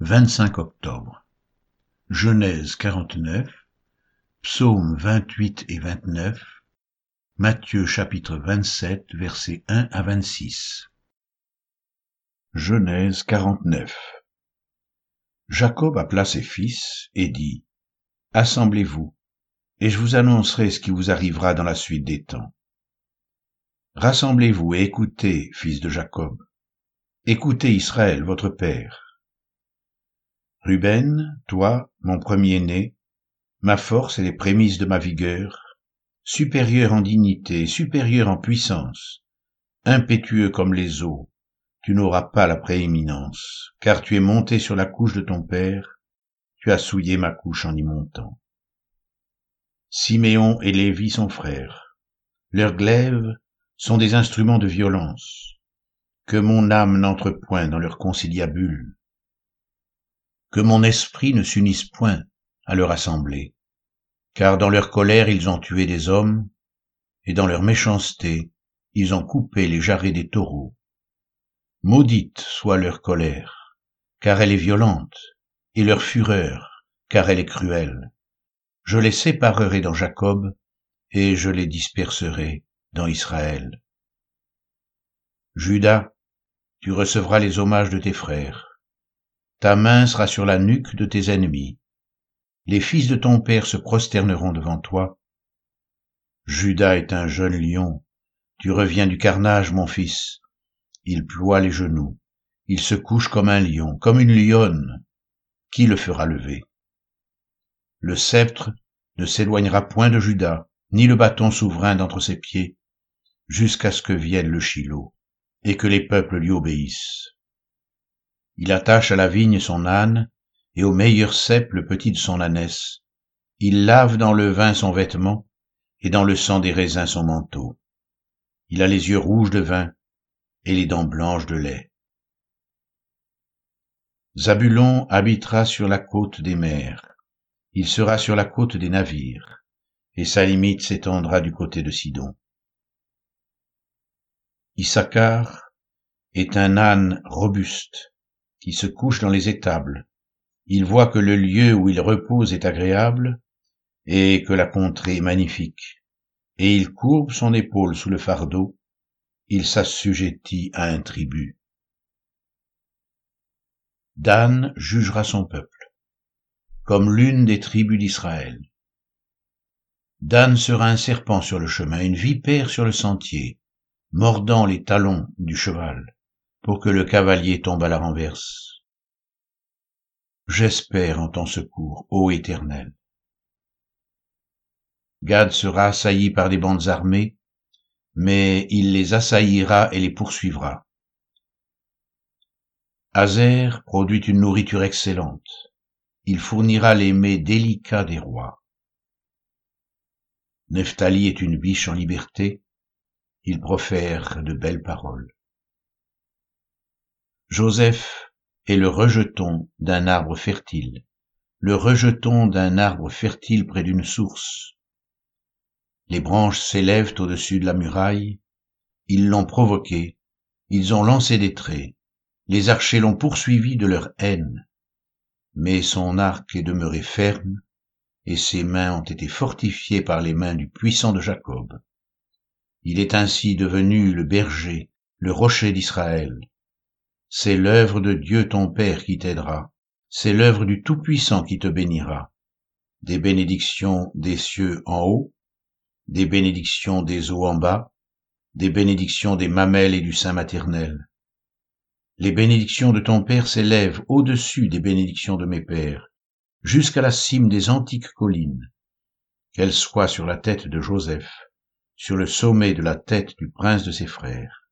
25 octobre. Genèse 49, Psaumes 28 et 29, Matthieu chapitre 27, versets 1 à 26. Genèse 49. Jacob appela ses fils et dit : Assemblez-vous, et je vous annoncerai ce qui vous arrivera dans la suite des temps. Rassemblez-vous et écoutez, fils de Jacob. Écoutez Israël, votre père. Ruben, toi, mon premier-né, ma force et les prémices de ma vigueur, supérieur en dignité, supérieur en puissance, impétueux comme les eaux, tu n'auras pas la prééminence, car tu es monté sur la couche de ton père, tu as souillé ma couche en y montant. Siméon et Lévi sont frères, leurs glaives sont des instruments de violence, que mon âme n'entre point dans leur conciliabule, que mon esprit ne s'unisse point à leur assemblée, car dans leur colère ils ont tué des hommes, et dans leur méchanceté ils ont coupé les jarrets des taureaux. Maudite soit leur colère, car elle est violente, et leur fureur, car elle est cruelle. Je les séparerai dans Jacob, et je les disperserai dans Israël. Judas, tu recevras les hommages de tes frères. Ta main sera sur la nuque de tes ennemis. Les fils de ton père se prosterneront devant toi. Judas est un jeune lion. Tu reviens du carnage, mon fils. Il ploie les genoux. Il se couche comme un lion, comme une lionne. Qui le fera lever ? Le sceptre ne s'éloignera point de Judas, ni le bâton souverain d'entre ses pieds, jusqu'à ce que vienne le Shilo, et que les peuples lui obéissent. Il attache à la vigne son âne, et au meilleur cep le petit de son ânesse. Il lave dans le vin son vêtement, et dans le sang des raisins son manteau. Il a les yeux rouges de vin, et les dents blanches de lait. Zabulon habitera sur la côte des mers. Il sera sur la côte des navires, et sa limite s'étendra du côté de Sidon. Issacar est un âne robuste qui se couche dans les étables. Il voit que le lieu où il repose est agréable et que la contrée est magnifique. Et il courbe son épaule sous le fardeau. Il s'assujettit à un tribut. Dan jugera son peuple, comme l'une des tribus d'Israël. Dan sera un serpent sur le chemin, une vipère sur le sentier, mordant les talons du cheval, pour que le cavalier tombe à la renverse. J'espère en ton secours, ô Éternel. Gad sera assailli par des bandes armées, mais il les assaillira et les poursuivra. Aser produit une nourriture excellente. Il fournira les mets délicats des rois. Nephtali est une biche en liberté. Il profère de belles paroles. Joseph est le rejeton d'un arbre fertile, le rejeton d'un arbre fertile près d'une source. Les branches s'élèvent au-dessus de la muraille. Ils l'ont provoqué. Ils ont lancé des traits. Les archers l'ont poursuivi de leur haine. Mais son arc est demeuré ferme, et ses mains ont été fortifiées par les mains du puissant de Jacob. Il est ainsi devenu le berger, le rocher d'Israël. C'est l'œuvre de Dieu ton Père qui t'aidera. C'est l'œuvre du Tout-Puissant qui te bénira. Des bénédictions des cieux en haut, des bénédictions des eaux en bas, des bénédictions des mamelles et du sein maternel. Les bénédictions de ton Père s'élèvent au-dessus des bénédictions de mes pères, jusqu'à la cime des antiques collines, qu'elles soient sur la tête de Joseph, sur le sommet de la tête du prince de ses frères.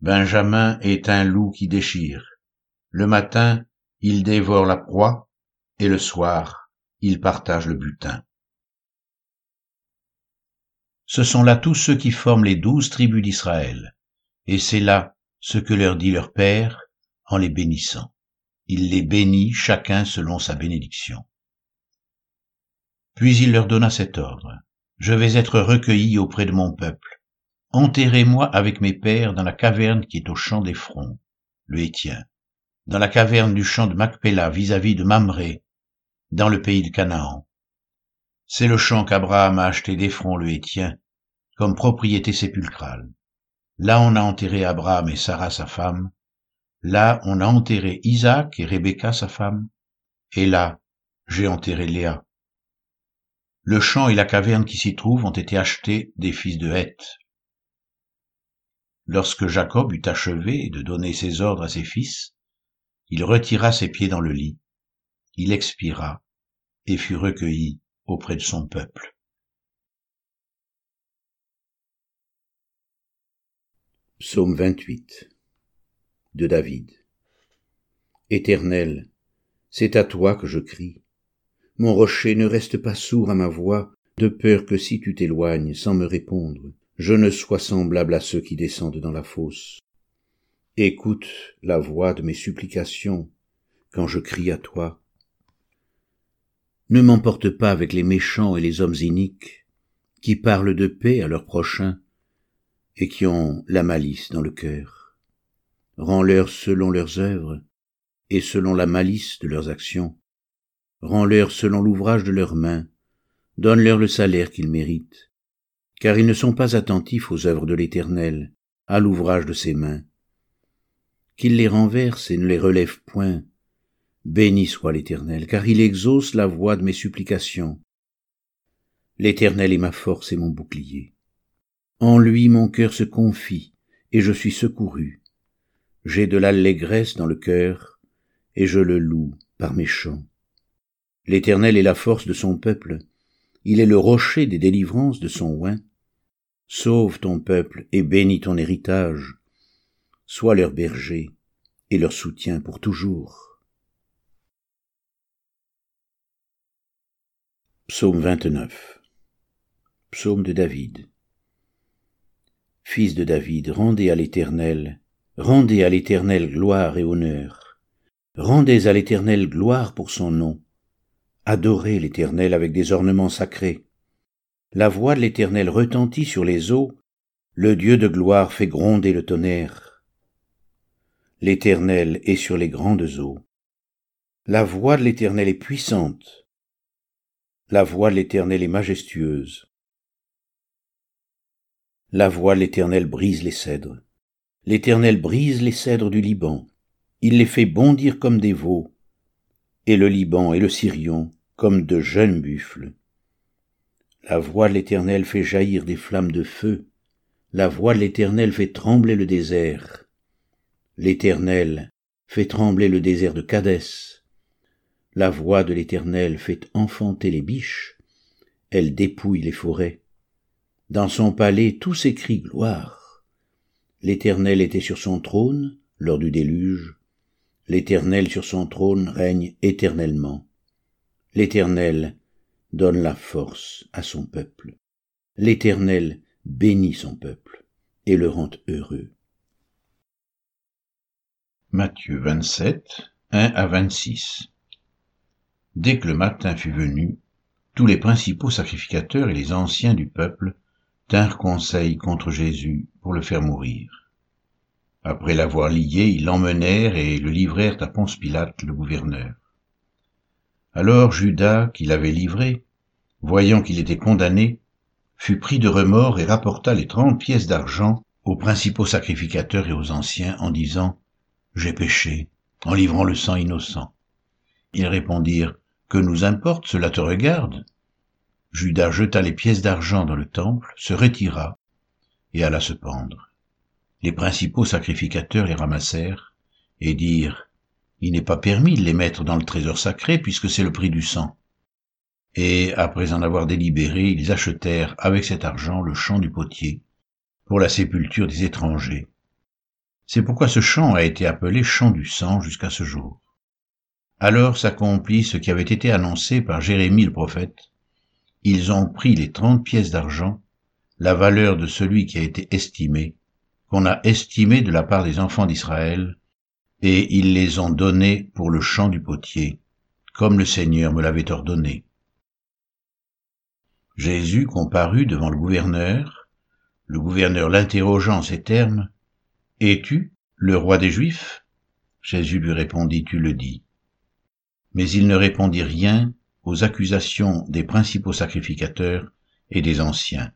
Benjamin est un loup qui déchire. Le matin, il dévore la proie, et le soir, il partage le butin. Ce sont là tous ceux qui forment les 12 tribus d'Israël, et c'est là ce que leur dit leur père en les bénissant. Il les bénit chacun selon sa bénédiction. Puis il leur donna cet ordre. Je vais être recueilli auprès de mon peuple. Enterrez-moi avec mes pères dans la caverne qui est au champ d'Éphron, le Hétien, dans la caverne du champ de Macpéla vis-à-vis de Mamré, dans le pays de Canaan. C'est le champ qu'Abraham a acheté d'Éphron le Héthien, comme propriété sépulcrale. Là on a enterré Abraham et Sarah sa femme, là on a enterré Isaac et Rebecca sa femme, et là j'ai enterré Léa. Le champ et la caverne qui s'y trouvent ont été achetés des fils de Heth. Lorsque Jacob eut achevé de donner ses ordres à ses fils, il retira ses pieds dans le lit, il expira et fut recueilli auprès de son peuple. Psaume 28 de David. Éternel, c'est à toi que je crie. Mon rocher ne reste pas sourd à ma voix, de peur que si tu t'éloignes sans me répondre, je ne sois semblable à ceux qui descendent dans la fosse. Écoute la voix de mes supplications quand je crie à toi. Ne m'emporte pas avec les méchants et les hommes iniques qui parlent de paix à leurs prochains et qui ont la malice dans le cœur. Rends-leur selon leurs œuvres et selon la malice de leurs actions. Rends-leur selon l'ouvrage de leurs mains. Donne-leur le salaire qu'ils méritent, car ils ne sont pas attentifs aux œuvres de l'Éternel, à l'ouvrage de ses mains. Qu'il les renverse et ne les relève point. Béni soit l'Éternel, car il exauce la voix de mes supplications. L'Éternel est ma force et mon bouclier. En lui mon cœur se confie, et je suis secouru. J'ai de l'allégresse dans le cœur, et je le loue par mes chants. L'Éternel est la force de son peuple, il est le rocher des délivrances de son oint. Sauve ton peuple et bénis ton héritage. Sois leur berger et leur soutien pour toujours. Psaume 29. Psaume de David. Fils de David, rendez à l'Éternel gloire et honneur. Rendez à l'Éternel gloire pour son nom. Adorez l'Éternel avec des ornements sacrés. La voix de l'Éternel retentit sur les eaux, le Dieu de gloire fait gronder le tonnerre. L'Éternel est sur les grandes eaux. La voix de l'Éternel est puissante. La voix de l'Éternel est majestueuse. La voix de l'Éternel brise les cèdres. L'Éternel brise les cèdres du Liban. Il les fait bondir comme des veaux, et le Liban et le Syrion comme de jeunes buffles. La voix de l'Éternel fait jaillir des flammes de feu. La voix de l'Éternel fait trembler le désert. L'Éternel fait trembler le désert de Kadès. La voix de l'Éternel fait enfanter les biches, elle dépouille les forêts. Dans son palais, tout s'écrie gloire. L'Éternel était sur son trône lors du déluge. L'Éternel sur son trône règne éternellement. L'Éternel donne la force à son peuple. L'Éternel bénit son peuple et le rend heureux. Matthieu 27, 1 à 26. Dès que le matin fut venu, tous les principaux sacrificateurs et les anciens du peuple tinrent conseil contre Jésus pour le faire mourir. Après l'avoir lié, ils l'emmenèrent et le livrèrent à Ponce Pilate, le gouverneur. Alors Judas, qui l'avait livré, voyant qu'il était condamné, fut pris de remords et rapporta les 30 pièces d'argent aux principaux sacrificateurs et aux anciens en disant « J'ai péché, en livrant le sang innocent. » Ils répondirent « Que nous importe, cela te regarde ?» Judas jeta les pièces d'argent dans le temple, se retira et alla se pendre. Les principaux sacrificateurs les ramassèrent et dirent « Il n'est pas permis de les mettre dans le trésor sacré puisque c'est le prix du sang. » Et, après en avoir délibéré, ils achetèrent avec cet argent le champ du potier pour la sépulture des étrangers. C'est pourquoi ce champ a été appelé « champ du sang » jusqu'à ce jour. Alors s'accomplit ce qui avait été annoncé par Jérémie le prophète. Ils ont pris les 30 pièces d'argent, la valeur de celui qui a été estimé, qu'on a estimé de la part des enfants d'Israël, et ils les ont donnés pour le champ du potier, comme le Seigneur me l'avait ordonné. Jésus comparut devant le gouverneur l'interrogeant en ces termes, « Es-tu le roi des Juifs ?» Jésus lui répondit, « Tu le dis. » Mais il ne répondit rien aux accusations des principaux sacrificateurs et des anciens.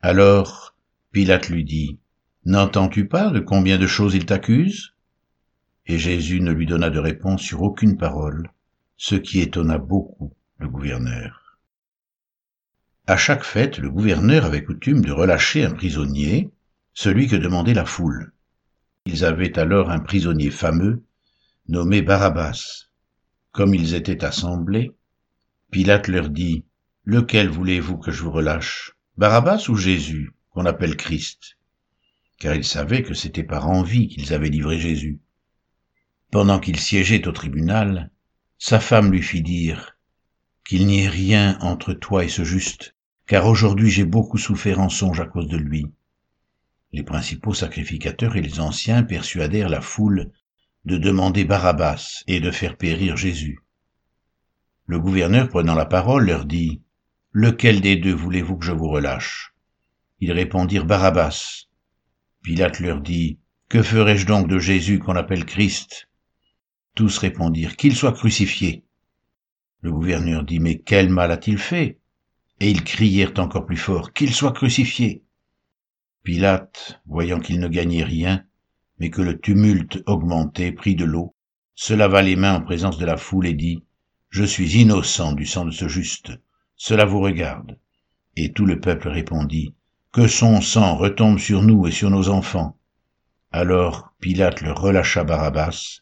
Alors Pilate lui dit, « N'entends-tu pas de combien de choses il t'accuse ?» Et Jésus ne lui donna de réponse sur aucune parole, ce qui étonna beaucoup le gouverneur. À chaque fête, le gouverneur avait coutume de relâcher un prisonnier, celui que demandait la foule. Ils avaient alors un prisonnier fameux, nommé Barabbas. Comme ils étaient assemblés, Pilate leur dit, « Lequel voulez-vous que je vous relâche, Barabbas ou Jésus, qu'on appelle Christ ?» Car ils savaient que c'était par envie qu'ils avaient livré Jésus. Pendant qu'il siégeait au tribunal, sa femme lui fit dire, « Qu'il n'y ait rien entre toi et ce juste, car aujourd'hui j'ai beaucoup souffert en songe à cause de lui. » Les principaux sacrificateurs et les anciens persuadèrent la foule de demander Barabbas et de faire périr Jésus. Le gouverneur, prenant la parole, leur dit, « Lequel des deux voulez-vous que je vous relâche ?» Ils répondirent, « Barabbas. » Pilate leur dit, « Que ferai-je donc de Jésus qu'on appelle Christ ?» Tous répondirent, « Qu'il soit crucifié. » Le gouverneur dit, « Mais quel mal a-t-il fait ?» Et ils crièrent encore plus fort, « Qu'il soit crucifié. » Pilate, voyant qu'il ne gagnait rien, mais que le tumulte augmentait, prit de l'eau, se lava les mains en présence de la foule et dit, « Je suis innocent du sang de ce juste, cela vous regarde. » Et tout le peuple répondit, « Que son sang retombe sur nous et sur nos enfants. » Alors Pilate le relâcha Barabbas,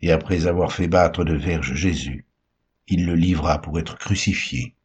et après avoir fait battre de verges Jésus, il le livra pour être crucifié.